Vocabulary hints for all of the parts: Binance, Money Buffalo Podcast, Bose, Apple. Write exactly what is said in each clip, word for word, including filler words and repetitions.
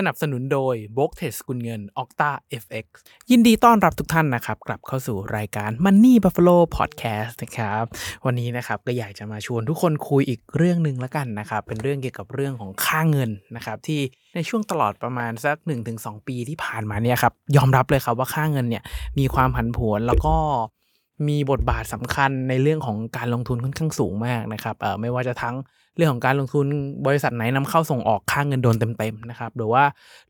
สนับสนุนโดย Bose กุลเงิน OctaFX ยินดีต้อนรับทุกท่านนะครับกลับเข้าสู่รายการ Money Buffalo Podcast นะครับวันนี้นะครับก็อยากจะมาชวนทุกคนคุยอีกเรื่องนึงละกันนะครับเป็นเรื่องเกี่ยวกับเรื่องของค่าเงินนะครับที่ในช่วงตลอดประมาณสัก หนึ่งถึงสอง ปีที่ผ่านมาเนี่ยครับยอมรับเลยครับว่าค่าเงินเนี่ยมีความผันผวนแล้วก็มีบทบาทสำคัญในเรื่องของการลงทุนค่อนข้างสูงมากนะครับเอ่อไม่ว่าจะทั้งเรื่องของการลงทุนบริษัทไหนนำเข้าส่งออกค่าเงินโดนเต็มๆนะครับหรือว่าร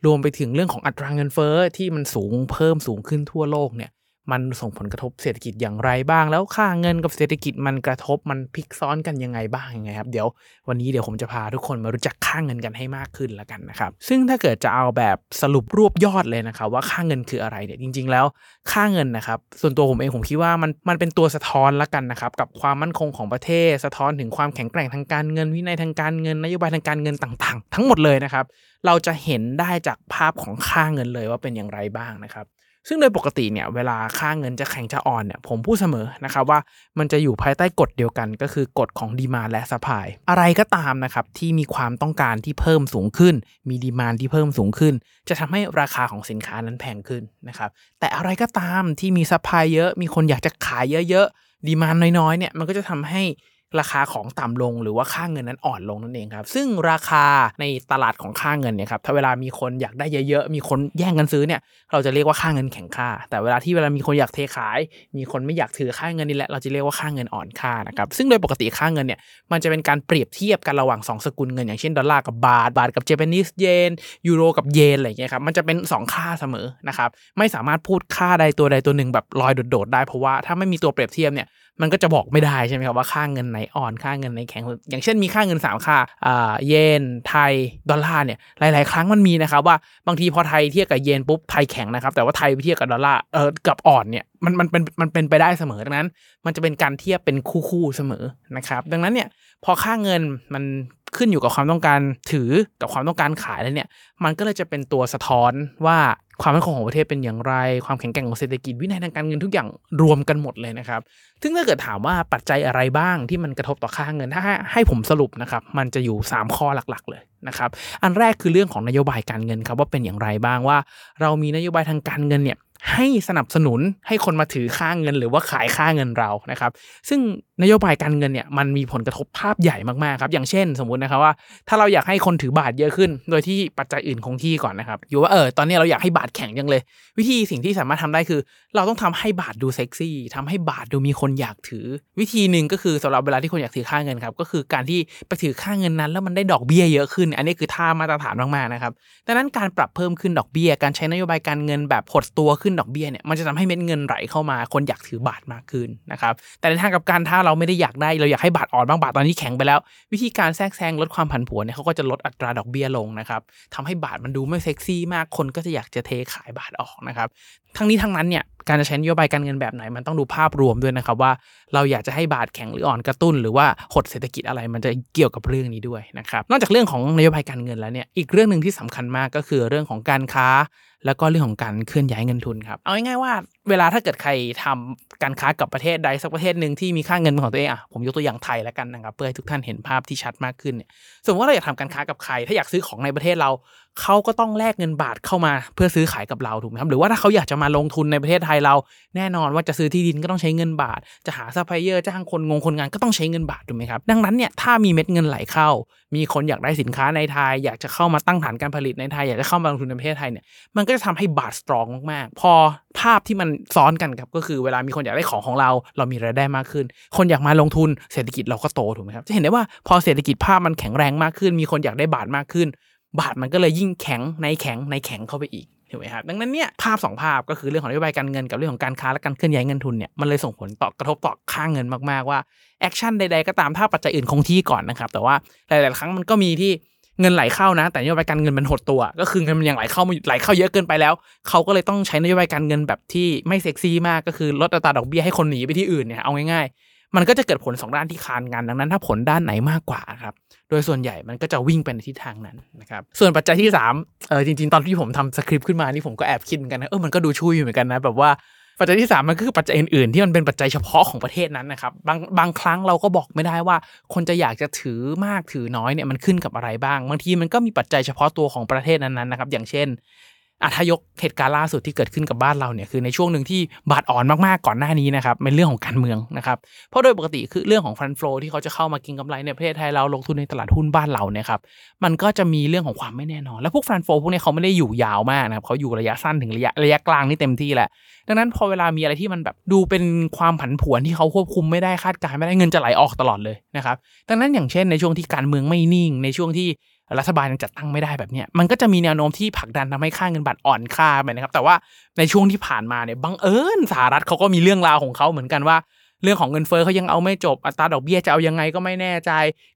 วมไปถึงเรื่องของอัตราเงินเฟ้อที่มันสูงเพิ่มสูงขึ้นทั่วโลกเนี่ยมันส่งผลกระทบเศรษฐกิจอย่างไรบ้างแล้วค่าเงินกับเศรษฐกิจมันกระทบมันพลิกซ้อนกันยังไงบ้างยังไงครับเดี๋ยววันนี้เดี๋ยวผมจะพาทุกคนมารู้จักค่าเงินกันให้มากขึ้นแล้วกันนะครับซึ่งถ้าเกิดจะเอาแบบสรุปรวบยอดเลยนะครับว่าค่าเงินคืออะไรเนี่ยจริงๆแล้วค่าเงินนะครับส่วนตัวผมเองผมคิดว่ามันมันเป็นตัวสะท้อนแล้วกันนะครับกับความมั่นคงของประเทศสะท้อนถึงความแข็งแกร่งทางการเงินวินัยทางการเงินนโยบายทางการเงินต่างๆทั้งหมดเลยนะครับเราจะเห็นได้จากภาพของค่าเงินเลยว่าเป็นอย่างไรบ้างนะครับซึ่งโดยปกติเนี่ยเวลาค่าเงินจะแข็งจะอ่อนเนี่ยผมพูดเสมอนะครับว่ามันจะอยู่ภายใต้กฎเดียวกันก็คือกฎของดีมานด์และซัพพลายอะไรก็ตามนะครับที่มีความต้องการที่เพิ่มสูงขึ้นมีดีมานด์ที่เพิ่มสูงขึ้นจะทำให้ราคาของสินค้านั้นแพงขึ้นนะครับแต่อะไรก็ตามที่มีซัพพลายเยอะมีคนอยากจะขายเยอะๆดีมานด์น้อยๆเนี่ยมันก็จะทำให้ราคาของต่ำลงหรือว่าค่าเงินนั้นอ่อนลงนั่นเองครับซึ่งราคาในตลาดของค่าเงินเนี่ยครับถ้าเวลามีคนอยากได้เยอะๆมีคนแย่งกันซื้อเนี่ยเราจะเรียกว่าค่าเงินแข็งค่าแต่เวลาที่เวลามีคนอยากเทขายมีคนไม่อยากถือค่าเงินนี่แหละเราจะเรียกว่าค่าเงินอ่อนค่านะครับซึ่งโดยปกติค่าเงินเนี่ยมันจะเป็นการเปรียบเทียบกันระหว่างสองสกุลเงินอย่างเช่นดอลลาร์กับบาทบาทกับเจแปนิสเยนยูโรกับเยนอะไรอย่างเงี้ยครับมันจะเป็นสองค่าเสมอนะครับไม่สามารถพูดค่าใดตัวใดตัวหนึ่งแบบลอยโดดๆได้เพราะว่าถ้าไม่มีตัวเปรียบเทียบเนี่ยมันก็จะบอกไม่ได้ใช่ไหมครับว่าค่าเงินไหนอ่อนค่าเงินไหนแข็งอย่างเช่นมีค่าเงินสามค่าอ่าเยนไทยดอลลาร์เนี่ยหลายๆครั้งมันมีนะครับว่าบางทีพอไทยเทียบกับเยนปุ๊บไทยแข็งนะครับแต่ว่าไทยเทียบกับดอลลาร์เออกับอ่อนเนี่ยมันมันเป็นมันเป็นไปได้เสมอดังนั้นมันจะเป็นการเทียบเป็นคู่ๆเสมอนะครับดังนั้นเนี่ยพอค่าเงินมันขึ้นอยู่กับความต้องการถือกับความต้องการขายแล้วเนี่ยมันก็เลยจะเป็นตัวสะท้อนว่าความมั่นคงของประเทศเป็นอย่างไรความแข็งแกร่งของเศรษฐกิจวินัยทางการเงินทุกอย่างรวมกันหมดเลยนะครับซึ่งถ้าเกิดถามว่าปัจจัยอะไรบ้างที่มันกระทบต่อค่าเงินถ้าให้ผมสรุปนะครับมันจะอยู่สามข้อหลักๆเลยนะครับอันแรกคือเรื่องของนโยบายการเงินครับว่าเป็นอย่างไรบ้างว่าเรามีนโยบายทางการเงินเนี่ยให้สนับสนุนให้คนมาถือค่าเงินหรือว่าขายค่าเงินเรานะครับซึ่งนโยบายการเงินเนี่ยมันมีผลกระทบภาพใหญ่มากๆครับอย่างเช่นสมมุตินะครับว่าถ้าเราอยากให้คนถือบาทเยอะขึ้นโดยที่ปัจจัยอื่นคงที่ก่อนนะครับอยู่ว่าเออตอนนี้เราอยากให้บาทแข็งจังเลยวิธีสิ่งที่สามารถทำได้คือเราต้องทำให้บาทดูเซ็กซี่ทำให้บาทดูมีคนอยากถือวิธีนึงก็คือสำหรับเวลาที่คนอยากถือค่าเงินครับก็คือการที่ไปถือค่าเงินนั้นแล้วมันได้ดอกเบี้ยเยอะขึ้นอันนี้คือท่ามาตรฐานมากๆนะครับดังนั้นการปรับเพิ่มขึ้นดอกเบี้ยการใช้นโยบายการเงินแบบหดตัวขึ้นดอกเบี้ยเนี่ยมันจะทำให้เม็ดเงินไหลเข้ามาคนอยากถือบาทมากขึ้นนะครับแต่ในทางกลับกันถ้าเราไม่ได้อยากได้เราอยากให้บาทอ่อนบางบาทตอนนี้แข็งไปแล้ววิธีการแทรกแซงลดความผันผวนเนี่ยเขาก็จะลดอัตราดอกเบี้ยลงนะครับทำให้บาทมันดูไม่เซ็กซี่มากคนก็จะอยากจะเทขายบาทออกนะครับทั้งนี้ทั้งนั้นเนี่ยการจะใช้นโยบายการเงินแบบไหนมันต้องดูภาพรวมด้วยนะครับว่าเราอยากจะให้บาทแข็งหรืออ่อนกระตุ้นหรือว่าหดเศรษฐกิจอะไรมันจะเกี่ยวกับเรื่องนี้ด้วยนะครับนอกจากเรื่องของนโยบายการเงินแล้วเนี่ยอีกเรื่องนึงที่สำคัญมากก็คือเรื่องของการค้าแล้วก็เรื่องของการเคลื่อนย้ายเงินทุนครับเอาง่ายๆว่าเวลาถ้าเกิดใครทำการค้ากับประเทศใดสักประเทศนึงที่มีค่าเงินเป็นของตัวเองอ่ะผมยกตัวอย่างไทยแล้วกันนะครับเพื่อให้ทุกท่านเห็นภาพที่ชัดมากขึ้นเนี่ยสมมติว่าเราอยากทำการค้ากับใครถ้าอยากซื้อของในประเทศเราเขาก็ต้องแลกเงินบาทเข้ามาเพื่อซื้อขายกับเราถูกไหมครับหรือว่าถ้าเขาอยากจะมาลงทุนในประเทศไทยเราแน่นอนว่าจะซื้อที่ดินก็ต้องใช้เงินบาทจะหาซัพพลายเออร์จ้างคนงงคนงานก็ต้องใช้เงินบาทถูกไหมครับดังนั้นเนี่ยถ้ามีเม็ดเงินไหลเข้ามีคนอยากได้สินค้าในไทยอยากจะเข้ามาตั้งฐานการผลิตในไทยอยากจะเข้ามาลงทุนในประเทศไทยเนี่ยมันก็จะทำให้บาทสตรองมากๆพอภาพที่มันซ้อนกันครับก็คือเวลามีคนอยากได้ของของเราเรามีรายได้มากขึ้นคนอยากมาลงทุนเศรษฐกิจเราก็โตถูกไหมครับจะเห็นได้ว่าพอเศรษฐกิจภาพมันแข็งแรงมากขึ้นมีคนอยากได้บาทมากขึ้นบาทมันก็เลยยิ่งแข็งในแข็งในแข็งเข้าไปอีกถูกไหมครับดังนั้นเนี่ยภาพสองภาพก็คือเรื่องของนโยบายการเงินกับเรื่องของการค้าและการเคลื่อนย้ายเงินทุนเนี่ยมันเลยส่งผลต่อกระทบต่อค่าเงินมากๆว่าแอคชั่นใดๆก็ตามถ้าปัจจัยอื่นคงที่ก่อนนะครับแต่ว่าหลายๆครั้งมันก็มีที่เงินไหลเข้านะแต่นโยบายการเงินมันหดตัวก็คือเงินมันยังไหลเข้าไหลเข้าเยอะเกินไปแล้วเขาก็เลยต้องใช้นโยบายการเงินแบบที่ไม่เซ็กซี่มากก็คือลดอัตราดอกเบี้ยให้คนหนีไปที่อื่นเนี่ยเอาง่ายๆ มันก็จะเกิดผลสองด้านที่คานกันดังนั้นถ้าผลด้านไหนมากกว่าครับโดยส่วนใหญ่มันก็จะวิ่งไปในทิศทางนั้นนะครับส่วนปัจจัยที่สามเออจริงๆตอนที่ผมทำสคริปต์ขึ้นมานี่ผมก็แอบคิดเหมือนกันนะเออมันก็ดูช่วยอยู่เหมือนกันนะแบบว่าปัจจัยที่สามมันก็คือปัจจัยอื่นๆที่มันเป็นปัจจัยเฉพาะของประเทศนั้นนะครับบางบางครั้งเราก็บอกไม่ได้ว่าคนจะอยากจะถือมากถือน้อยเนี่ยมันขึ้นกับอะไรบ้างบางทีมันก็มีปัจจัยเฉพาะตัวของประเทศนั้นๆนะครับอย่างเช่นอ่ะถ้ายกเหตุการณ์ล่าสุดที่เกิดขึ้นกับบ้านเราเนี่ยคือในช่วงหนึ่งที่บาทอ่อนมากๆก่อนหน้านี้นะครับเป็นเรื่องของการเมืองนะครับเพราะโดยปกติคือเรื่องของฟันโฟที่เขาจะเข้ามากินกำไรในประเทศไทยเราลงทุนในตลาดหุ้นบ้านเราเนี่ยครับมันก็จะมีเรื่องของความไม่แน่นอนและพวกฟันโฟพวกนี้เขาไม่ได้อยู่ยาวมากนะครับเขาอยู่ระยะสั้นถึงระยะระยะกลางนี่เต็มที่แหละดังนั้นพอเวลามีอะไรที่มันแบบดูเป็นความผันผวนที่เขาควบคุมไม่ได้คาดการณ์ไม่ได้เงินจะไหลออกตลอดเลยนะครับดังนั้นอย่างเช่นในช่วงที่การเมืองไม่นิ่งในช่วงที่รัฐบาลยังจัดตั้งไม่ได้แบบนี้มันก็จะมีแนวโน้มที่ผลักดันทำให้ค่าเงินบาทอ่อนค่าไปนะครับแต่ว่าในช่วงที่ผ่านมาเนี่ยบังเอิญสหรัฐเขาก็มีเรื่องราวของเขาเหมือนกันว่าเรื่องของเงินเฟ้อเขายังเอาไม่จบอัตราดอกเบี้ยจะเอายังไงก็ไม่แน่ใจ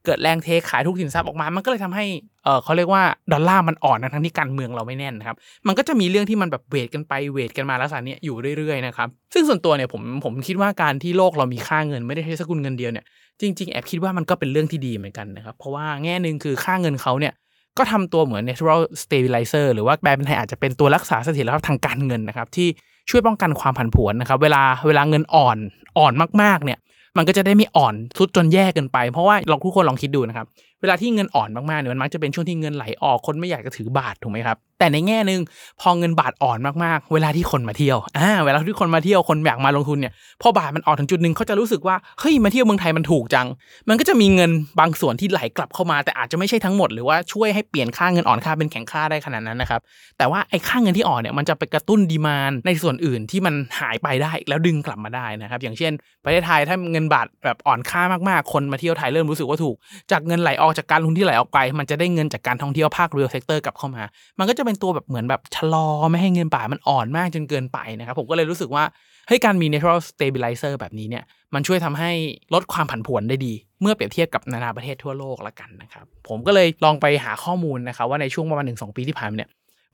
เกิดแรงเทขายทุกสินทรัพย์ออกมามันก็เลยทำให้เออเขาเรียกว่าดอลลาร์มันอ่อนนะทั้งที่การเมืองเราไม่แน่นนะครับมันก็จะมีเรื่องที่มันแบบเวทกันไปเวทกันมาลักษณะนี้อยู่เรื่อยๆนะครับซึ่งส่วนตัวเนี่ยผมผมคิดว่าการที่โลกเรามีค่าเงินไม่ได้ใช้สกุลเงินเดียวเนี่ยจริงๆแอบคิดว่ามันก็เป็นเรื่องที่ดีเหมือนกันนะครับเพราะว่าแง่นึงคือค่าเงินเขาเนี่ยก็ทำตัวเหมือน natural stabilizer หรือว่าแปลเป็นไทยอาจจะเป็นตัวรักษาเสถียรภาพทางการเงินนะครับที่ช่วยป้องกันความผันผวนนะครับเวลาเวลาเงินอ่อนอ่อนมากๆเนี่ยมันก็จะได้ไม่อ่อนสุดจนแย่เกินไปเพราะว่าลองทุกคนลองคิดดูนะครับเวลาที่เงินอ่อนมากๆเนี่ยมันมักจะเป็นช่วงที่เงินไหลออกคนไม่อยากจะถือบาทถูกไหมครับแต่ในแง่นึงพอเงินบาทอ่อนมากๆเวลาที่คนมาเที่ยวอ่าเวลาที่คนมาเที่ยวคนอยากมาลงทุนเนี่ยพอบาทมันอ่อนถึงจุดนึงเขาจะรู้สึกว่าเฮ้ยมาเที่ยวเมืองไทยมันถูกจังมันก็จะมีเงินบางส่วนที่ไหลกลับเข้ามาแต่อาจจะไม่ใช่ทั้งหมดหรือว่าช่วยให้เปลี่ยนค่าเงินอ่อนค่าเป็นแข็งค่าได้ขนาดนั้นนะครับแต่ว่าไอ้ค่าเงินที่อ่อนเนี่ยมันจะไปกระตุ้นดีมานด์ในส่วนอื่นที่มันหายไปได้แล้วดึงกลับมาได้นะครับอย่างเช่นประเทศไทยถ้าเงินบาทแบบอ่อนค่ามากๆคนมาเที่ยวไทยเริ่มรู้สึกว่าถูกจากเงินไหลออกจากการลงทุนที่ไหลออกไปมันจะได้เงินจากการท่องเที่ยวภาคเรือเซกเตอร์กลับเข้ามามันก็จะเป็นตัวแบบเหมือนแบบชะลอไม่ให้เงินบาทมันอ่อนมากจนเกินไปนะครับผมก็เลยรู้สึกว่าให้การมี natural stabilizer แบบนี้เนี่ยมันช่วยทำให้ลดความผันผวนได้ดีเมื่อเปรียบเทียบกับนานาประเทศทั่วโลกละกันนะครับผมก็เลยลองไปหาข้อมูลนะครับว่าในช่วงประมาณ หนึ่งถึงสอง ปีที่ผ่านมาเนี่ย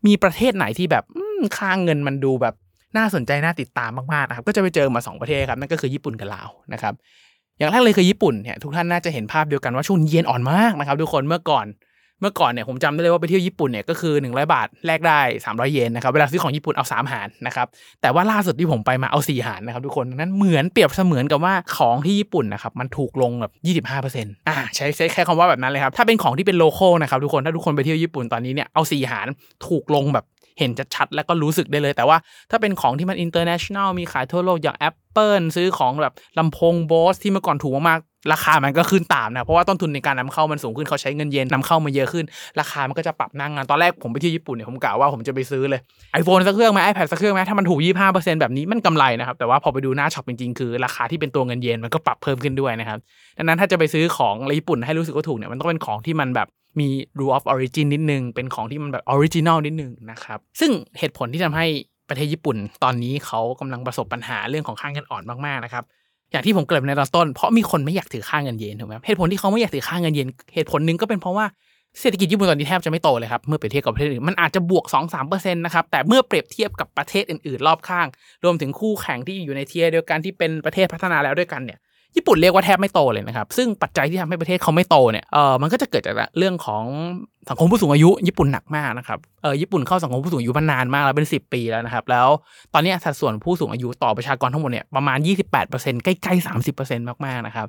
มีประเทศไหนที่แบบค่าเงินมันดูแบบน่าสนใจน่าติดตามมากๆนะครับก็จะไปเจอมาสองประเทศครับนั่นก็คือญี่ปุ่นกับลาวนะครับอย่างแรกเลยคือญี่ปุ่นเนี่ยทุกท่านน่าจะเห็นภาพเดียวกันว่าช่วงเยนอ่อนมากนะครับทุกคนเมื่อก่อนเมื่อก่อนเนี่ยผมจำได้เลยว่าไปเที่ยวญี่ปุ่นเนี่ยก็คือหนึ่งร้อยบาทแลกได้สามร้อยเยนนะครับเวลาซื้อของญี่ปุ่นเอาสามหารนะครับแต่ว่าล่าสุดที่ผมไปมาเอาสี่หารนะครับทุกคนนั้นเหมือนเปรียบเสมือนกับว่าของที่ญี่ปุ่นนะครับมันถูกลงแบบ ยี่สิบห้าเปอร์เซ็นต์ อ่าใช้ใช้แค่คำว่าแบบนั้นเลยครับถ้าเป็นของที่เป็นโลคอลนะครับทุกคนถ้าทุกคนไปเที่ยวญี่ปุ่นตอนนี้เนี่ยเอาสี่หารถูกลงแบบเห็นชัดๆแล้วก็รู้สึกได้เลยแต่ว่าถ้าเป็นของที่มัน international มีขายทั่วโลกอย่าง Apple ซื้อของแบบลำโพง Bose ที่เมื่อก่อนถูกมากๆราคามันก็ขึ้นตามนะเพราะว่าต้นทุนในการนำเข้ามันสูงขึ้นเขาใช้เงินเยนนำเข้ามาเยอะขึ้นราคามันก็จะปรับนั่งงานตอนแรกผมไปที่ญี่ปุ่นเนี่ยผมกะว่าผมจะไปซื้อเลย iPhone สักเครื่องมั้ย iPad สักเครื่องมั้ยถ้ามันถูก ยี่สิบห้าเปอร์เซ็นต์ แบบนี้มันกำไรนะครับแต่ว่าพอไปดูหน้าช็อปจริงๆคือราคาที่เป็นตัวเงินเยนมันก็ปรับเพิ่มขึ้นด้วยนะครับดังนั้นถ้าจะไปซื้อของญี่ปุ่นให้รู้สึกว่าถูกเนี่ยมันต้องเป็นของที่มันแบบมี rule of origin นิดนึงเป็นของที่มันแบบ original นิดนึงนะครับซึ่งเหตุผลที่ทำให้ประเทศญี่ปุ่นตอนนี้เขากำลังประสบปัญหาเรื่องของค่าเงินอ่อนมากๆนะครับอย่างที่ผมเกริ่นในตอนต้นเพราะมีคนไม่อยากถือค่าเงินเยนถูกไหมเหตุผลที่เขาไม่อยากถือค่าเงินเยนเหตุผลนึงก็เป็นเพราะว่าเศรษฐกิจญี่ปุ่นตอนนี้แทบจะไม่โตเลยครับเมื่อเปรียบเทียบกับประเทศอื่นมันอาจจะบวก สองถึงสามเปอร์เซ็นต์ นะครับแต่เมื่อเปรียบเทียบกับประเทศอื่นๆรอบข้างรวมถึงคู่แข่งที่อยู่ในเทียร์เดียวกันที่เป็นประเทศพัฒนาแล้วด้วยกันเนี่ยญี่ปุ่นเรียกว่าแทบไม่โตเลยนะครับซึ่งปัจจัยที่ทำให้ประเทศเขาไม่โตเนี่ยเออมันก็จะเกิดจากเรื่องของสังคมผู้สูงอายุญี่ปุ่นหนักมากนะครับเออญี่ปุ่นเข้าสังคมผู้สูงอายุมานานมากแล้วเป็นสิบปีแล้วนะครับแล้วตอนนี้สัดส่วนผู้สูงอายุต่อประชากรทั้งหมดเนี่ยประมาณ ยี่สิบแปดเปอร์เซ็นต์ ใกล้ๆ สามสิบเปอร์เซ็นต์ มากๆนะครับ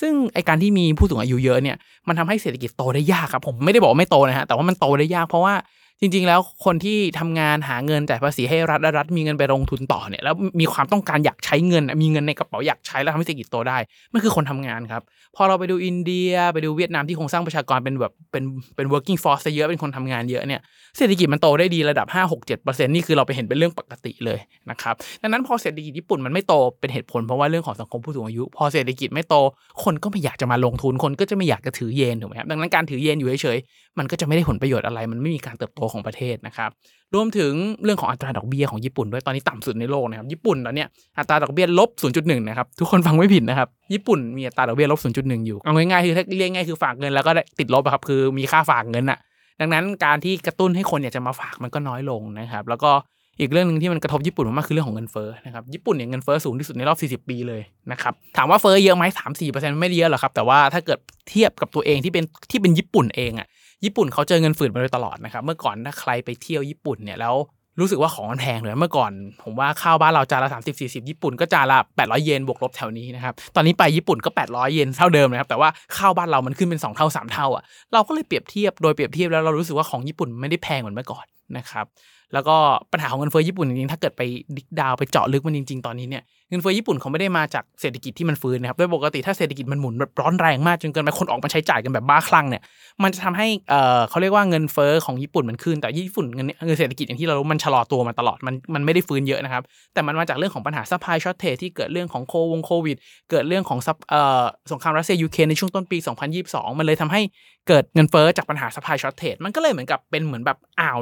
ซึ่งไอการที่มีผู้สูงอายุเยอะเนี่ยมันทำให้เศรษฐกิจโตได้ยากครับผมไม่ได้บอกไม่โตนะฮะแต่ว่ามันโตได้ยากเพราะว่าจริงๆแล้วคนที่ทำงานหาเงินจ่ายภาษีให้รัฐและรัฐมีเงินไปลงทุนต่อเนี่ยแล้วมีความต้องการอยากใช้เงินมีเงินในกระเป๋าอยากใช้แล้วทำให้เศรษฐกิจโตได้มันคือคนทำงานครับพอเราไปดูอินเดียไปดูเวียดนามที่โครงสร้างประชากรเป็นแบบเป็นเป็น working force เยอะเป็นคนทำงานเยอะเนี่ยเศรษฐกิจมันโตได้ดีระดับ ห้าถึงหกถึงเจ็ดเปอร์เซ็นต์ นี่คือเราไปเห็นเป็นเรื่องปกติเลยนะครับดังนั้นพอเศรษฐกิจญี่ปุ่นมันไม่โตเป็นเหตุผลเพราะว่าเรื่องของสังคมผู้สูงอายุพอเศรษฐกิจไม่โตคนก็ไม่อยากจะมาลงทุนคนก็จะไม่อยากจะถือเยนถูกมั้ยครับดังนั้นการถือเยนอยู่เฉยๆมันก็จะไม่ได้ผลประโยชน์อะไรมันไม่มีการเติบโตของประเทศนะครับรวมถึงเรื่องของอัตราดอกเบี้ยของญี่ปุ่นด้วยตอนนี้ต่ำสุดในโลกนะครับญี่ปุ่นตอนเนี้ยอัตราดอกเบี้ย ลบศูนย์จุดหนึ่ง นะครับทุกคนฟังไม่ผิดนะครับญี่ปุ่นมีอัตราดอกเบี้ย ลบศูนย์จุดหนึ่ง อยู่เอาง่ายๆคือถ้าเรียกง่ายคือฝากเงินแล้วก็ติดลบครับคือมีค่าฝากเงินน่ะดังนั้นการที่กระตุ้นให้คนอยากจะมาฝากมันก็น้อยลงนะครับแล้วก็ อีกเรื่องนึงที่มันกระทบญี่ปุ่นมากๆคือเรื่องของเงินเฟ้อนะครับญี่ปุ่นเนี่ยเงินเฟ้อสูงที่สุดในรอบสี่สิบปีเลยนะครับถามว่าเฟ้อเยอะมั้ย สามถึงสี่เปอร์เซ็นต์ ไม่เยอะหรอกครับแต่ว่าถ้าเกิดเทียบกับตัวเองที่เป็นที่เป็นญี่ปุ่นเองอ่ะญี่ปุ่นเขาเจอเงินฝืดมาโดยตลอดนะครับเมื่อก่อนถ้าใครไปเที่ยวญี่ปุ่นเนี่ยแล้วรู้สึกว่าของมันแพงเลยเมื่อก่อนผมว่าข้าวบ้านเราจานละสามสิบ สี่สิบญี่ปุ่นก็จานละแปดร้อยเยนบวกลบแถวนี้นะครับตอนนี้ไปญี่ปุ่นก็แปดร้อยเยนเท่าเดิมนะครับแต่ว่าข้าวบ้านเรามันขึ้นเป็นสองเท่าสามเท่าอ่ะเราก็เลยเปรียบเทียบโดยเปรียบเทียบแล้วเรารู้สึกว่าของญี่ปุ่นไม่ได้แพงเหมือนเมื่อก่อนนะครับแล้วก็ปัญหาของเงินเฟ้อญี่ปุ่นจริงๆถ้าเกิดไปดิกดาวไปเจาะลึกมันจริงๆตอนนี้เนี่ยเงินเฟ้อญี่ปุ่นเขาไม่ได้มาจากเศรษฐกิจที่มันฟื้นนะครับโดยปกติถ้าเศรษฐกิจมันหมุนแบบร้อนแรงมากจนเกินไปคนออกมาใช้จ่ายกันแบบบ้าคลั่งเนี่ยมันจะทำให้เอ่อเขาเรียกว่าเงินเฟ้อของญี่ปุ่นมันขึ้นแต่ญี่ปุ่นเงินเงินเศรษฐกิจอย่างที่เรารู้มันชะลอตัวมาตลอดมันมันไม่ได้ฟื้นเยอะนะครับแต่มันมาจากเรื่องของปัญหาซัพพลายช็อตเทจที่เกิดเรื่องของโควงโควิดเกิดเรื่องของเอ่อสงครามรัสเซียยูเครนในช่วงต้นปีสองพันยี่สิบสองมันเลยทำให้เกิดเงินเฟ้อจากปัญหาซัพพลายช็อตเทจมันก็เลยเหมือนกับเป็นเหมือนแบบอ้าว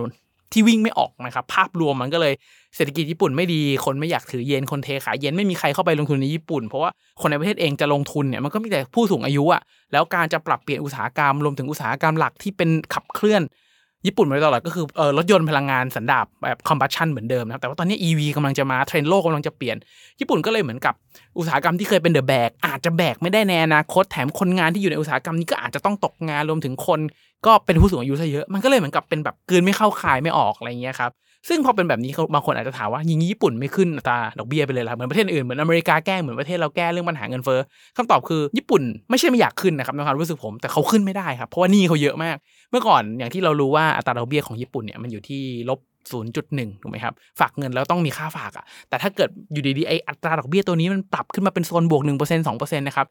ที่วิ่งไม่ออกนะครับภาพรวมมันก็เลยเศรษฐกิจญี่ปุ่นไม่ดีคนไม่อยากถือเยนคนเทขายเยนไม่มีใครเข้าไปลงทุนในญี่ปุ่นเพราะว่าคนในประเทศเองจะลงทุนเนี่ยมันก็มีแต่ผู้สูงอายุอ่ะแล้วการจะปรับเปลี่ยนอุตสาหกรรมรวมถึงอุตสาหกรรมหลักที่เป็นขับเคลื่อนญี่ปุ่นมาตลอดก็คือเอ่อรถยนต์พลังงานสันดาปแบบคอมบัสชั่นเหมือนเดิมนะครับแต่ว่าตอนนี้ อี วี กำลังจะมาเทรนด์โลกกำลังจะเปลี่ยนญี่ปุ่นก็เลยเหมือนกับอุตสาหกรรมที่เคยเป็นเดอะแบกอาจจะแบกไม่ได้ในอนาคตแถมคนงานที่อยู่ในอุตสาหกรรมนี้ก็อาจจะต้องตกงานรวมถึงคนก็เป็นผู้สูงอายุซะเยอะมันก็เลยเหมือนกับเป็นแบบกลืนไม่เข้าคายไม่ออกอะไรเงี้ยครับซึ่งพอเป็นแบบนี้บางคนอาจจะถามว่าอย่างนี้ญี่ปุ่นไม่ขึ้นอัตราดอกเบี้ยไปเลยล่ะเหมือนประเทศอื่นเหมือนอเมริกาแก้เหมือนประเทศเราแก้เรื่องปัญหาเงินเฟ้อคำตอบคือญี่ปุ่นไม่ใช่ไม่อยากขึ้นนะครับในความรู้สึกผมแต่เขาขึ้นไม่ได้ครับเพราะว่าหนี้เขาเยอะมากเมื่อก่อนอย่างที่เรารู้ว่าอัตราดอกเบี้ยของญี่ปุ่นเนี่ยมันอยู่ที่ลบ ศูนย์จุดหนึ่ง ถูกไหมครับฝากเงินแล้วต้องมีค่าฝากอ่ะแต่ถ้าเกิดอยู่ดีๆไอ้อัตราดอกเบี้ยตัวนี้มันปรับขึ้นมาเป็นโซนบวก หนึ่งเปอร์เซ็นต์ สองเปอร์เซ็นต์ นะครับ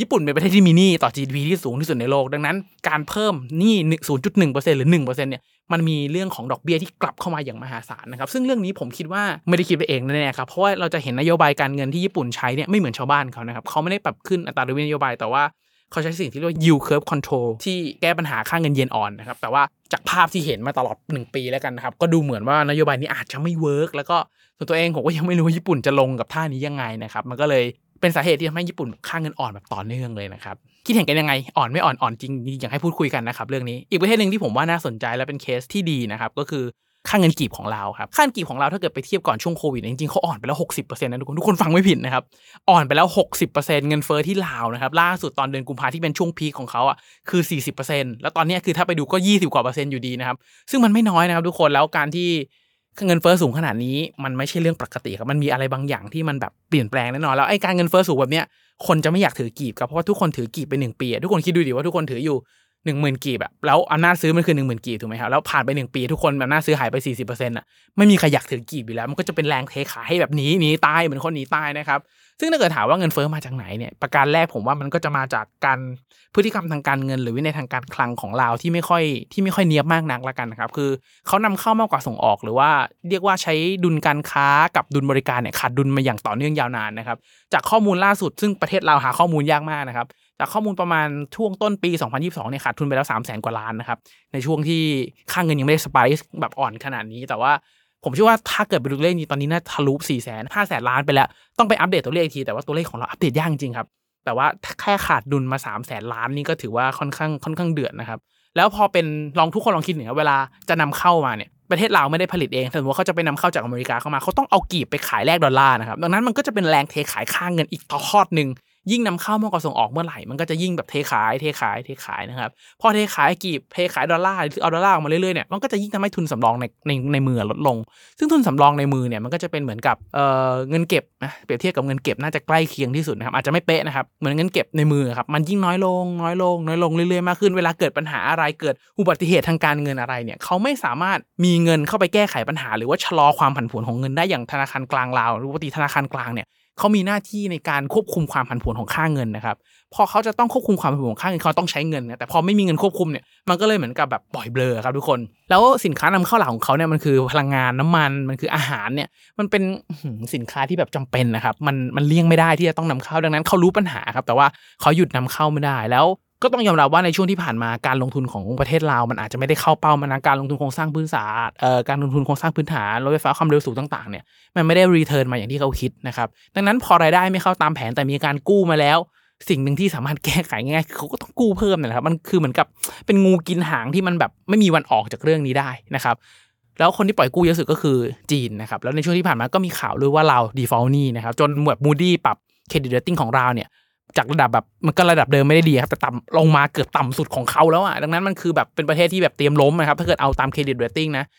ญี่ปุ่นเป็นประเทศที่มีหนี้ต่อ จี ดี พี ที่สูงที่สุดในโลกดังนั้นการเพิ่มหนี้ ศูนย์จุดหนึ่งเปอร์เซ็นต์ หรือ หนึ่งเปอร์เซ็นต์ เนี่ยมันมีเรื่องของดอกเบี้ยที่กลับเข้ามาอย่างมหาศาลนะครับซึ่งเรื่องนี้ผมคิดว่าไม่ได้คิดไปเองแน่ๆครับเพราะว่าเราจะเห็นนโยบายการเงินที่ญี่ปุ่นใช้เนี่ยไม่เหมือนชาวบ้านเขานะครับเขาไม่ได้ปรับขึ้นอัตราดอกเบี้ยนโยบายแต่ว่าเขาใช้สิ่งที่เรียกว่า yield curve control ที่แก้ปัญหาค่าเงินเยนอ่อนนะครับแต่ว่าจากภาพที่เห็นมาตลอดหนึ่งปีแล้วกันนะครับก็ดูเหมือนว่านโยบายนี้อาจจะไม่เวิร์กแล้วก็ส่วนตัวเองผมก็ยังไม่รู้ว่าญี่ปุ่นจะลงกับท่านี้ยังไงนะครับมันก็เลยเป็นสาเหตุที่ทำให้ญี่ปุ่นค่าเงินอ่อนแบบต่อเนื่องเลยนะครับคิดเห็นกันยังไงอ่อนไม่อ่อนอ่อนจริงอยากให้พูดคุยกันนะครับเรื่องนี้อีกประเทศนึงที่ผมว่าน่าสนใจและเป็นเคสที่ดีนะครับก็คือค่าเงินกีบของเราครับค่าเงินกีบของเราถ้าเกิดไปเทียบก่อนช่วงโควิดจริงๆเขาอ่อนไปแล้ว หกสิบเปอร์เซ็นต์ นะทุกคนทุกคนฟังไม่ผิดนะครับอ่อนไปแล้ว หกสิบเปอร์เซ็นต์ เงินเฟ้อที่ลาวนะครับล่าสุดตอนเดือนกุมภาพันธ์ที่เป็นช่วงพีคของเขาอ่ะคือ สี่สิบเปอร์เซ็นต์ แล้วตอนนี้คือถ้าไปดูก็ยี่สิบกว่าเปอร์เซ็นต์อยู่ดีนะครับซึ่งมันไม่น้อยนะครับทุกคนแล้วการที่เงินเฟ้อสูงขนาดนี้มันไม่ใช่เรื่องปกติครับมันมีอะไรบางอย่างที่มันแบบเปลี่ยนแปลงแน่นอนแล้วไอ้การเงินเฟ้อสูงแบบเนี้ยคนจะไม่อยากถือกีบครับเพราะว่าทุกคนถือกีบไปหนึ่งปีอ่ะทุกคนคิดดูดิว่าทุกคนถืออยู่ หนึ่งหมื่น กีบอ่ะแล้วอำนาจซื้อมันคือ หนึ่งหมื่น กีบถูกมั้ยครับแล้วผ่านไปหนึ่งปีทุกคนอำนาจซื้อหายไป สี่สิบเปอร์เซ็นต์ อ่ะไม่มีใครอยากถือกีบอยู่แล้วมันก็จะเป็นแรงเทขายให้แบบนี้หนีตายเหมือนคนหนีตายนะครับซึ่งถ้าเกิดถามว่าเงินเฟ้อมาจากไหนเนี่ยประการแรกผมว่ามันก็จะมาจากการพฤติกรรมทางการเงินหรือวินัยทางการคลังของลาวที่ไม่ค่อยที่ไม่ค่อยเนียบมากนักละกันนะครับคือเขานำเข้ามากกว่าส่งออกหรือว่าเรียกว่าใช้ดุลการค้ากับดุลบริการเนี่ยขาดดุลมาอย่างต่อเนื่องยาวนานนะครับจากข้อมูลล่าสุดซึ่งประเทศลาวหาข้อมูลยากมากนะครับจากข้อมูลประมาณช่วงต้นปีสองพันยี่สิบสองเนี่ยขาดทุนไปแล้ว สามแสนกว่าล้านนะครับในช่วงที่ค่าเงินยังไม่ได้สไปค์แบบอ่อนขนาดนี้แต่ว่าผมเชื่อว่าถ้าเกิดไปดูเลขนี้ตอนนี้น่าทะลุ สี่แสน ห้าแสนล้านไปแล้วต้องไปอัปเดตตัวเลขอีกทีแต่ว่าตัวเลขของเราอัปเดตยากจริงครับแต่ว่าแค่ขาดดุลมา สามแสนล้านนี่ก็ถือว่าค่อนข้างค่อนข้างเดือดนะครับแล้วพอเป็นลองทุกคนลองคิดหน่อยเวลาจะนำเข้ามาเนี่ยประเทศลาวไม่ได้ผลิตเองสมมุติว่าเขาจะไปนำเข้าจากอเมริกาเข้ามาเขาต้องเอากีบไปขายแลกดอลลาร์นะครับดังนั้นมันก็จะเป็นแรงเทขายค่าเงินอีกทอดนึงยิ่งนำเข้ามากกว่าส่งออกเมื่อไหร่มันก็จะยิ่งแบบเทขายเทขายเทขายนะครับพอเทขายกีบเทขายดอลลาร์เอาดอลลาร์ออกมาเรื่อยๆเนี่ยมันก็จะยิ่งทำให้ทุนสำรองในในในมือลดลงซึ่งทุนสำรองในมือเนี่ยมันก็จะเป็นเหมือนกับเอ่อเงินเก็บนะเปรียบเทียบกับเงินเก็บน่าจะใกล้เคียงที่สุดนะครับอาจจะไม่เป๊ะนะครับเหมือนเงินเก็บในมือครับมันยิ่งน้อยลงน้อยลงน้อยลงเรื่อยๆมากขึ้นเวลาเกิดปัญหาอะไรเกิดอุบัติเหตุทางการเงินอะไรเนี่ยเขาไม่สามารถมีเงินเข้าไปแก้ไขปัญหาหรือว่าชะลอความผันผวนของเงินได้อย่างธนาคารกลางลาวปกติธนาคารกลางเนี่ยเขามีหน้าที่ในการควบคุมความผันผวนของค่าเงินนะครับพอเขาจะต้องควบคุมความผันผวนของค่าเงินเขาต้องใช้เงินนะแต่พอไม่มีเงินควบคุมเนี่ยมันก็เลยเหมือนกับแบบปล่อยเบลอครับทุกคนแล้วสินค้านำเข้าหลักของเขาเนี่ยมันคือพลังงานน้ำมันมันคืออาหารเนี่ยมันเป็นสินค้าที่แบบจำเป็นนะครับมันมันเลี่ยงไม่ได้ที่จะต้องนำเข้าดังนั้นเขารู้ปัญหาครับแต่ว่าเขาหยุดนำเข้าไม่ได้แล้วก็ต้องยอมรับว่าในช่วงที่ผ่านมาการลงทุนของประเทศลาวมันอาจจะไม่ได้เข้าเป้ามานะการลงทุนโครงสร้างพื้นฐานเอ่อการลงทุนโครงสร้างพื้นฐานรถไฟฟ้าความเร็วสูงต่างๆเนี่ยมันไม่ได้รีเทิร์นมาอย่างที่เขาคิดนะครับดังนั้นพอรายได้ไม่เข้าตามแผนแต่มีการกู้มาแล้วสิ่งนึงที่สามารถแก้ไขง่ายๆคือเขาก็ต้องกู้เพิ่มนั่นแหละครับมันคือเหมือนกับเป็นงูกินหางที่มันแบบไม่มีวันออกจากเรื่องนี้ได้นะครับ แล้วคนที่ปล่อยกู้เยอะสุดก็คือจีนนะครับแล้วในช่วงที่ผ่านมาก็มีข่าวด้วยว่าเรา default หนี้นะครับจนแบบ Moody ปรับ credit rating ของเราเนี่ยจากระดับแบบมันก็ระดับเดิมไม่ได้ดีครับแต่ต่ำลงมาเกือบต่ำสุดของเขาแล้วอ่ะดังนั้นมันคือแบบเป็นประเทศที่แบบเตรียมล้มนะครับถ้าเกิดเอาตาม credit rating นะ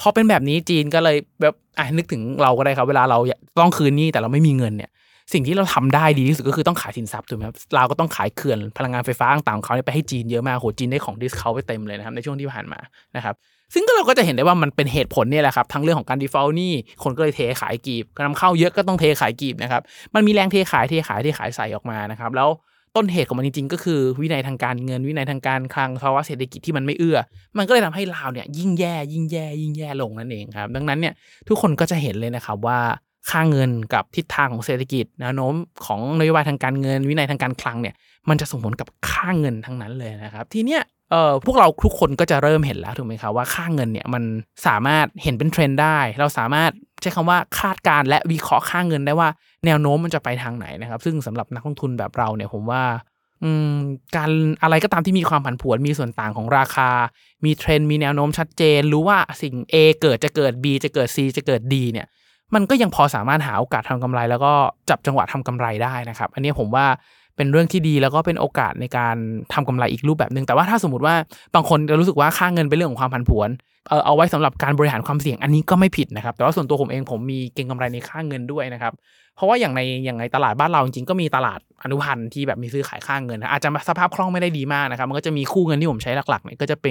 พอเป็นแบบนี้จีนก็เลยแบบอ่ะนึกถึงเราก็ได้ครับเวลาเราต้องคืนหนี้แต่เราไม่มีเงินเนี่ยสิ่งที่เราทำได้ดีที่สุดก็คือต้องขายสินทรัพย์ถูกไหมครับเราก็ต้องขายเขื่อนพลังงานไฟฟ้าต่างๆเขาไปให้จีนเยอะมากโหจีนได้ของดิสเคาท์ไปเต็มเลยนะครับในช่วงที่ผ่านมานะครับซึ่งก็เราก็จะเห็นได้ว่ามันเป็นเหตุผลนี่แหละครับทั้งเรื่องของการ default หนี้คนก็เลยเทขายกีบนำเข้าเยอะก็ต้องเทขายกีบนะครับมันมีแรงเทขายเทขายเทขายใส่ออกมานะครับแล้วต้นเหตุของมันจริงๆก็คือวินัยทางการเงินวินัยทางการคลังภาวะเศรษฐกิจที่มันไม่เอื้อมันก็เลยทำให้ลาวเนี่ยยิ่งแย่ยิ่งแย่ยิ่งแย่ลงนั่นเองครับดังนั้นเนี่ยทุกคนก็จะเห็นเลยนะครับว่าค่าเงินกับทิศทางของเศรษฐกิจแนวโน้มของนโยบายทางการเงินวินัยทางการคลังเนี่ยมันจะส่งผลกับค่าเงินทั้งนั้นเลยนะครับทีเนี้ยเอ่อพวกเราทุกคนก็จะเริ่มเห็นแล้วถูกไหมครับว่าค่าเงินเนี่ยมันสามารถเห็นเป็นเทรนด์ได้เราสามารถใช้คำว่าคาดการณ์และวิเคราะห์ค่าเงินได้ว่าแนวโน้มมันจะไปทางไหนนะครับซึ่งสำหรับนักลงทุนแบบเราเนี่ยผมว่าอืมการอะไรก็ตามที่มีความผันผวนมีส่วนต่างของราคามีเทรนด์มีแนวโน้มชัดเจนรู้ว่าสิ่ง A เกิดจะเกิด B จะเกิด C จะเกิด D เนี่ยมันก็ยังพอสามารถหาโอกาสทำกำไรแล้วก็จับจังหวะทำกำไรได้นะครับอันนี้ผมว่าเป็นเรื่องที่ดีแล้วก็เป็นโอกาสในการทำกำไรอีกรูปแบบนึงแต่ว่าถ้าสมมติว่าบางคนจะรู้สึกว่าค่าเงินเป็นเรื่องของความผันผวนเออเอาไว้สำหรับการบริหารความเสี่ยงอันนี้ก็ไม่ผิดนะครับแต่ว่าส่วนตัวผมเองผมมีเก็งกำไรในค่าเงินด้วยนะครับเพราะว่าอย่างในอย่างในตลาดบ้านเราจริงๆก็มีตลาดอนุพันธ์ที่แบบมีซื้อขายค่าเงินนะอาจจะสภาพคล่องไม่ได้ดีมากนะครับมันก็จะมีคู่เงินที่ผมใช้หลักๆเนี่ยก็จะเป็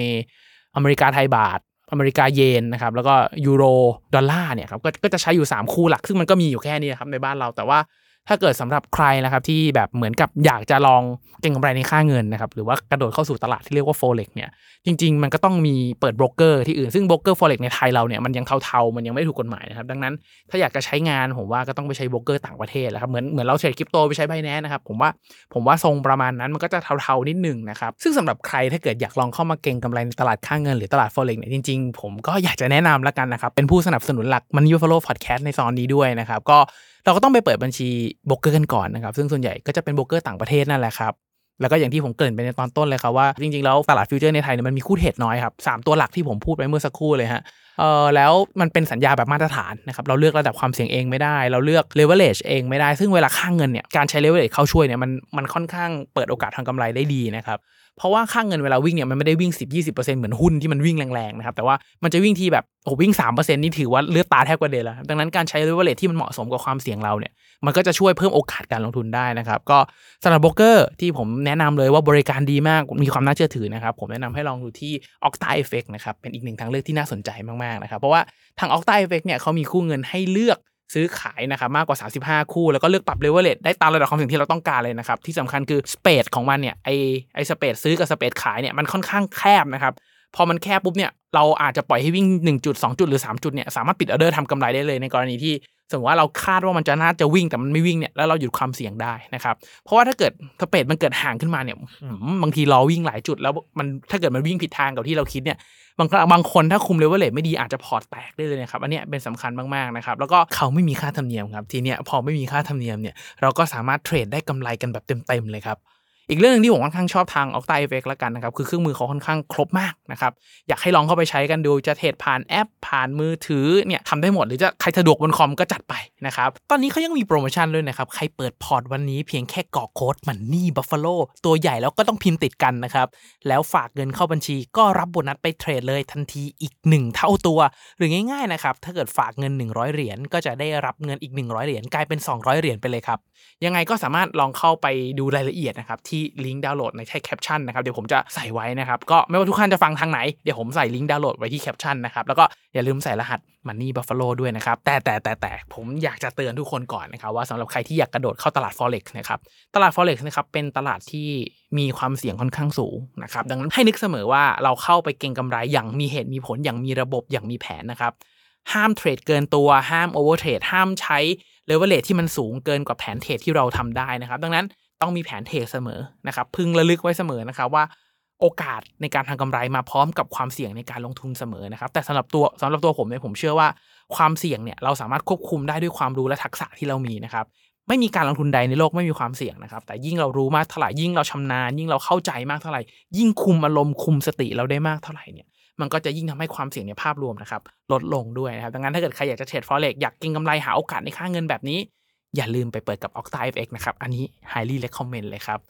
นอเมริกาไทยบาทอเมริกาเยนนะครับแล้วก็ยูโรดอลลาร์เนี่ยครับ ก็, ก็จะใช้อยู่สามคู่หลักซึ่งมันก็มีอยู่แค่นี้ครับในบ้านเราแต่ว่าถ้าเกิดสำหรับใครนะครับที่แบบเหมือนกับอยากจะลองเก็งกำไรในค่าเงินนะครับหรือว่ากระโดดเข้าสู่ตลาดที่เรียกว่า Forex เนี่ยจริงๆมันก็ต้องมีเปิดโบรกเกอร์ที่อื่นซึ่งโบรกเกอร์ Forex ในไทยเราเนี่ยมันยังเทาๆมันยังไม่ถูกกฎหมายนะครับดังนั้นถ้าอยากจะใช้งานผมว่าก็ต้องไปใช้โบรกเกอร์ต่างประเทศแหละครับเหมือนเหมือนเราเทรดคริปโตไปใช้ Binance นะครับผมว่าผมว่าทรงประมาณนั้นมันก็จะเทาๆนิดนึงนะครับซึ่งสำหรับใครถ้าเกิดอยากลองเข้ามาเก็งกำไรในตลาดค่าเงินหรือตลาด Forex เนี่ยจริงๆผมก็อยากจะแนะนำละกันนะครับเป็นผู้สนับสนุนหลัก Money Buffalo Podcast ในตอนนี้ด้วยนะครับก็เราก็ต้องไปเปิดบัญชีโบรกเกอร์กันก่อนนะครับซึ่งส่วนใหญ่ก็จะเป็นโบรกเกอร์ต่างประเทศนั่นแหละครับแล้วก็อย่างที่ผมเกริ่นไปในตอนต้นเลยครับว่าจริงๆแล้วตลาดฟิวเจอร์ในไทยเนี่ยมันมีคู่เทรดน้อยครับสามตัวหลักที่ผมพูดไปเมื่อสักครู่เลยฮะเอ่อแล้วมันเป็นสัญญาแบบมาตรฐานนะครับเราเลือกระดับความเสี่ยงเองไม่ได้เราเลือกเลเวอเรจเองไม่ได้ซึ่งเวลาค่าเงินเนี่ยการใช้เลเวอเรจเข้าช่วยเนี่ยมันมันค่อนข้างเปิดโอกาสทางกำไรได้ดีนะครับเพราะว่าค่าเงินเวลาวิ่งเนี่ยมันไม่ได้วิ่ง สิบถึงยี่สิบเปอร์เซ็นต์ เหมือนหุ้นที่มันวิ่งแรงๆนะครับแต่ว่ามันจะวิ่งทีแบบโอ้วิ่ง สามเปอร์เซ็นต์ นี่ถือว่าเลือดตาแทบกระเด็นแล้วดังนั้นการใช้ leverage ที่มันเหมาะสมกับความเสี่ยงเราเนี่ยมันก็จะช่วยเพิ่มโอกาสการลงทุนได้นะครับก็สำหรับโบรกเกอร์ที่ผมแนะนำเลยว่าบริการดีมากมีความน่าเชื่อถือนะครับผมแนะนำให้ลองดูที่ OctaFX นะครับเป็นอีกหนึ่งทางเลือกที่น่าสนใจมากๆนะครับเพราะว่าทาง OctaFX เนี่ยเขามีคู่เงินให้เลือกซื้อขายนะครับมากกว่าสามสิบห้าคู่แล้วก็เลือกปรับเลเวอเรจได้ตามระดับความเสี่ยงที่เราต้องการเลยนะครับที่สำคัญคือสเปซของมันเนี่ยไอไอสเปซซื้อกับสเปซขายเนี่ยมันค่อนข้างแคบนะครับพอมันแคบปุ๊บเนี่ยเราอาจจะปล่อยให้วิ่งหนึ่งจุดสองจุดหรือสามจุดเนี่ยสามารถปิดออเดอร์ทำกำไรได้เลยในกรณีที่สมมติว่าเราคาดว่ามันจะน่าจะวิ่งแต่มันไม่วิ่งเนี่ยแล้วเราหยุดความเสี่ยงได้นะครับเพราะว่าถ้าเกิดสเปซมันเกิดห่างขึ้นมาเนี่ยบางทีรอวิ่งหลายจุดแล้วมันถ้าเกิดมันวิ่งผิดทางกับที่เราคิดเนี่ยบางบางคนถ้าคุมเลเวอเรจไม่ดีอาจจะพอร์ตแตกได้เลยนะครับอันเนี้ยเป็นสำคัญมากๆนะครับแล้วก็เขาไม่มีค่าธรรมเนียมครับทีเนี้ยพอไม่มีค่าธรรมเนียมเนี่ยเราก็สามารถเทรดได้กำไรกันแบบเต็มๆเลยครับอีกเรื่องนึงที่ผมค่อนข้างชอบทาง OctaFX ละกันนะครับคือเครื่องมือเขาค่อนข้างครบมากนะครับอยากให้ลองเข้าไปใช้กันดูจะเทรดผ่านแอปผ่านมือถือเนี่ยทำได้หมดหรือจะใครสะดวกบนคอมก็จัดไปนะครับตอนนี้เขายังมีโปรโมชั่นด้วยนะครับใครเปิดพอร์ตวันนี้เพียงแค่กรอกโค้ด Money Buffalo ตัวใหญ่แล้วก็ต้องพิมพ์ติดกันนะครับแล้วฝากเงินเข้าบัญชีก็รับโบนัสไปเทรดเลยทันทีอีกหนึ่งเท่าตัวหรือง่ายๆนะครับถ้าเกิดฝากเงินหนึ่งร้อยเหรียญก็จะได้รับเงินอีกหนึ่งร้อยเหรียญกลายเป็นสองร้อยเหรียญไปเลยครับยังไงก็สามารถลองเข้าไปดูรายละเอียดนะครับที่ลิงก์ดาวน์โหลดในแคปชั่นนะครับเดี๋ยวผมจะใส่ไว้นะครับก็ไม่ว่าทุกท่านจะฟังทางไหนเดี๋ยวผมใส่ลิงก์ดาวน์โหลดไว้ที่แคปชั่นนะครับแล้วก็อย่าลืมใส่รหัส Money Buffalo ด้วยนะครับแต่แต่แต่แต่ผมอยากจะเตือนทุกคนก่อนนะครับว่าสำหรับใครที่อยากกระโดดเข้าตลาด Forex นะครับตลาด Forex นะครับเป็นตลาดที่มีความเสี่ยงค่อนข้างสูงนะครับดังนั้นให้นึกเสมอว่าเราเข้าไปเก็งกำไรอย่างมีเหตุมีผลอย่างมีระบบอย่างมีแผนนะครับห้ามเทรดเกินตัวห้ามโอเวอร์เทรดห้ามใช้เลเวอเรจที่มันสูงเกินกว่าแผนเทรดที่เราทำได้นะครับดังนั้นต้องมีแผนเทรดเสมอนะครับพึงระลึกไว้เสมอนะครับว่าโอกาสในการทำกำไรมาพร้อมกับความเสี่ยงในการลงทุนเสมอนะครับแต่สำหรับตัวสำหรับตัวผมเนี่ยผมเชื่อว่าความเสี่ยงเนี่ยเราสามารถควบคุมได้ด้วยความรู้และทักษะที่เรามีนะครับไม่มีการลงทุนใดในโลกไม่มีความเสี่ยงนะครับแต่ยิ่งเรารู้มากเท่าไหร่ยิ่งเราชำนาญยิ่งเราเข้าใจมากเท่าไหร่ยิ่งคุมอารมณ์คุมสติเราได้มากเท่าไหร่เนี่ย มันก็จะยิ่งทำให้ความเสี่ยงในภาพรวมนะครับลดลงด้วยนะครับดังนั้นถ้าเกิดใครอยากจะเทรด Forex อยากเก็งกำไรหาโอกาสในค่าเงินแบบนี้อย่าลืมไปเปิดกับ OctaFX นะครับอันนี้ highly recommend เลยครับ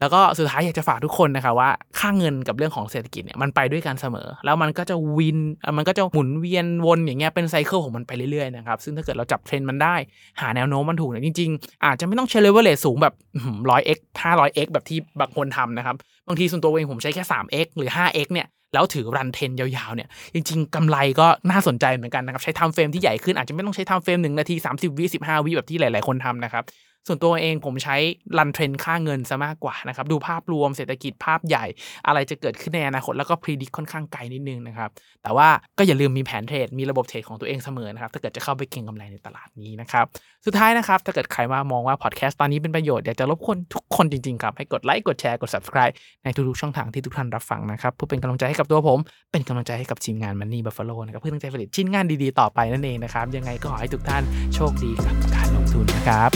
แล้วก็สุดท้ายอยากจะฝากทุกคนนะครับว่าค่าเงินกับเรื่องของเศรษฐกิจเนี่ยมันไปด้วยกันเสมอแล้วมันก็จะวินมันก็จะหมุนเวียนวนอย่างเงี้ยเป็นไซเคิลของมันไปเรื่อยๆนะครับซึ่งถ้าเกิดเราจับเทรนด์มันได้หาแนวโน้มมันถูกเนี่ยจริงๆอาจจะไม่ต้องใช้เลเวอเรจสูงแบบ หนึ่งร้อยเอ็กซ์ ห้าร้อยเอ็กซ์ แบบที่บางคนทำนะครับบางทีส่วนตัวเองผมใช้แค่ สามเอ็กซ์ หรือ ห้าเอ็กซ์ เนี่ยแล้วถือรันเทรนด์ยาวๆเนี่ยจริงๆกำไรก็น่าสนใจเหมือนกันนะครับใช้ไทม์เฟรมที่ใหญ่ขึ้นอาจจะไม่ต้องใช้ไทม์เฟรมหนึ่งนาทีสามสิบวิสิบห้าวิแบบที่หลายๆคนทำนะครับส่วนตัวเองผมใช้รันเทรนด์ค่าเงินซะมากกว่านะครับดูภาพรวมเศรษฐกิจภาพใหญ่อะไรจะเกิดขึ้นในอนาคตแล้วก็พรีดิคค่อนข้างไกลนิดนึงนะครับแต่ว่าก็อย่าลืมมีแผนเทรดมีระบบเทรดของตัวเองเสมอนะครับถ้าเกิดจะเข้าไปเก็งกำไรในตลาดนี้นะครับสุดท้ายนะครับถ้าเกิดใครว่ามองว่าพอดแคสต์ตอนนี้เป็นประโยชน์อยากจะรบกวนทุกคนจริงๆครับให้กดไลค์กดแชร์กด Subscribe ในทุกๆช่องทางที่ทุกท่านรับฟังนะครับเพื่อเป็นกำลังใจให้กับตัวผมเป็นกำลังใจให้กับทีมงาน Money Buffalo นะครับเพื่อตั้งใจผลิตชิ้นงานดีๆต่อไปนั่นเองนะครับยังไงก็ขอให้ทุกท่านโชคดีกับการลงทุนนะครับ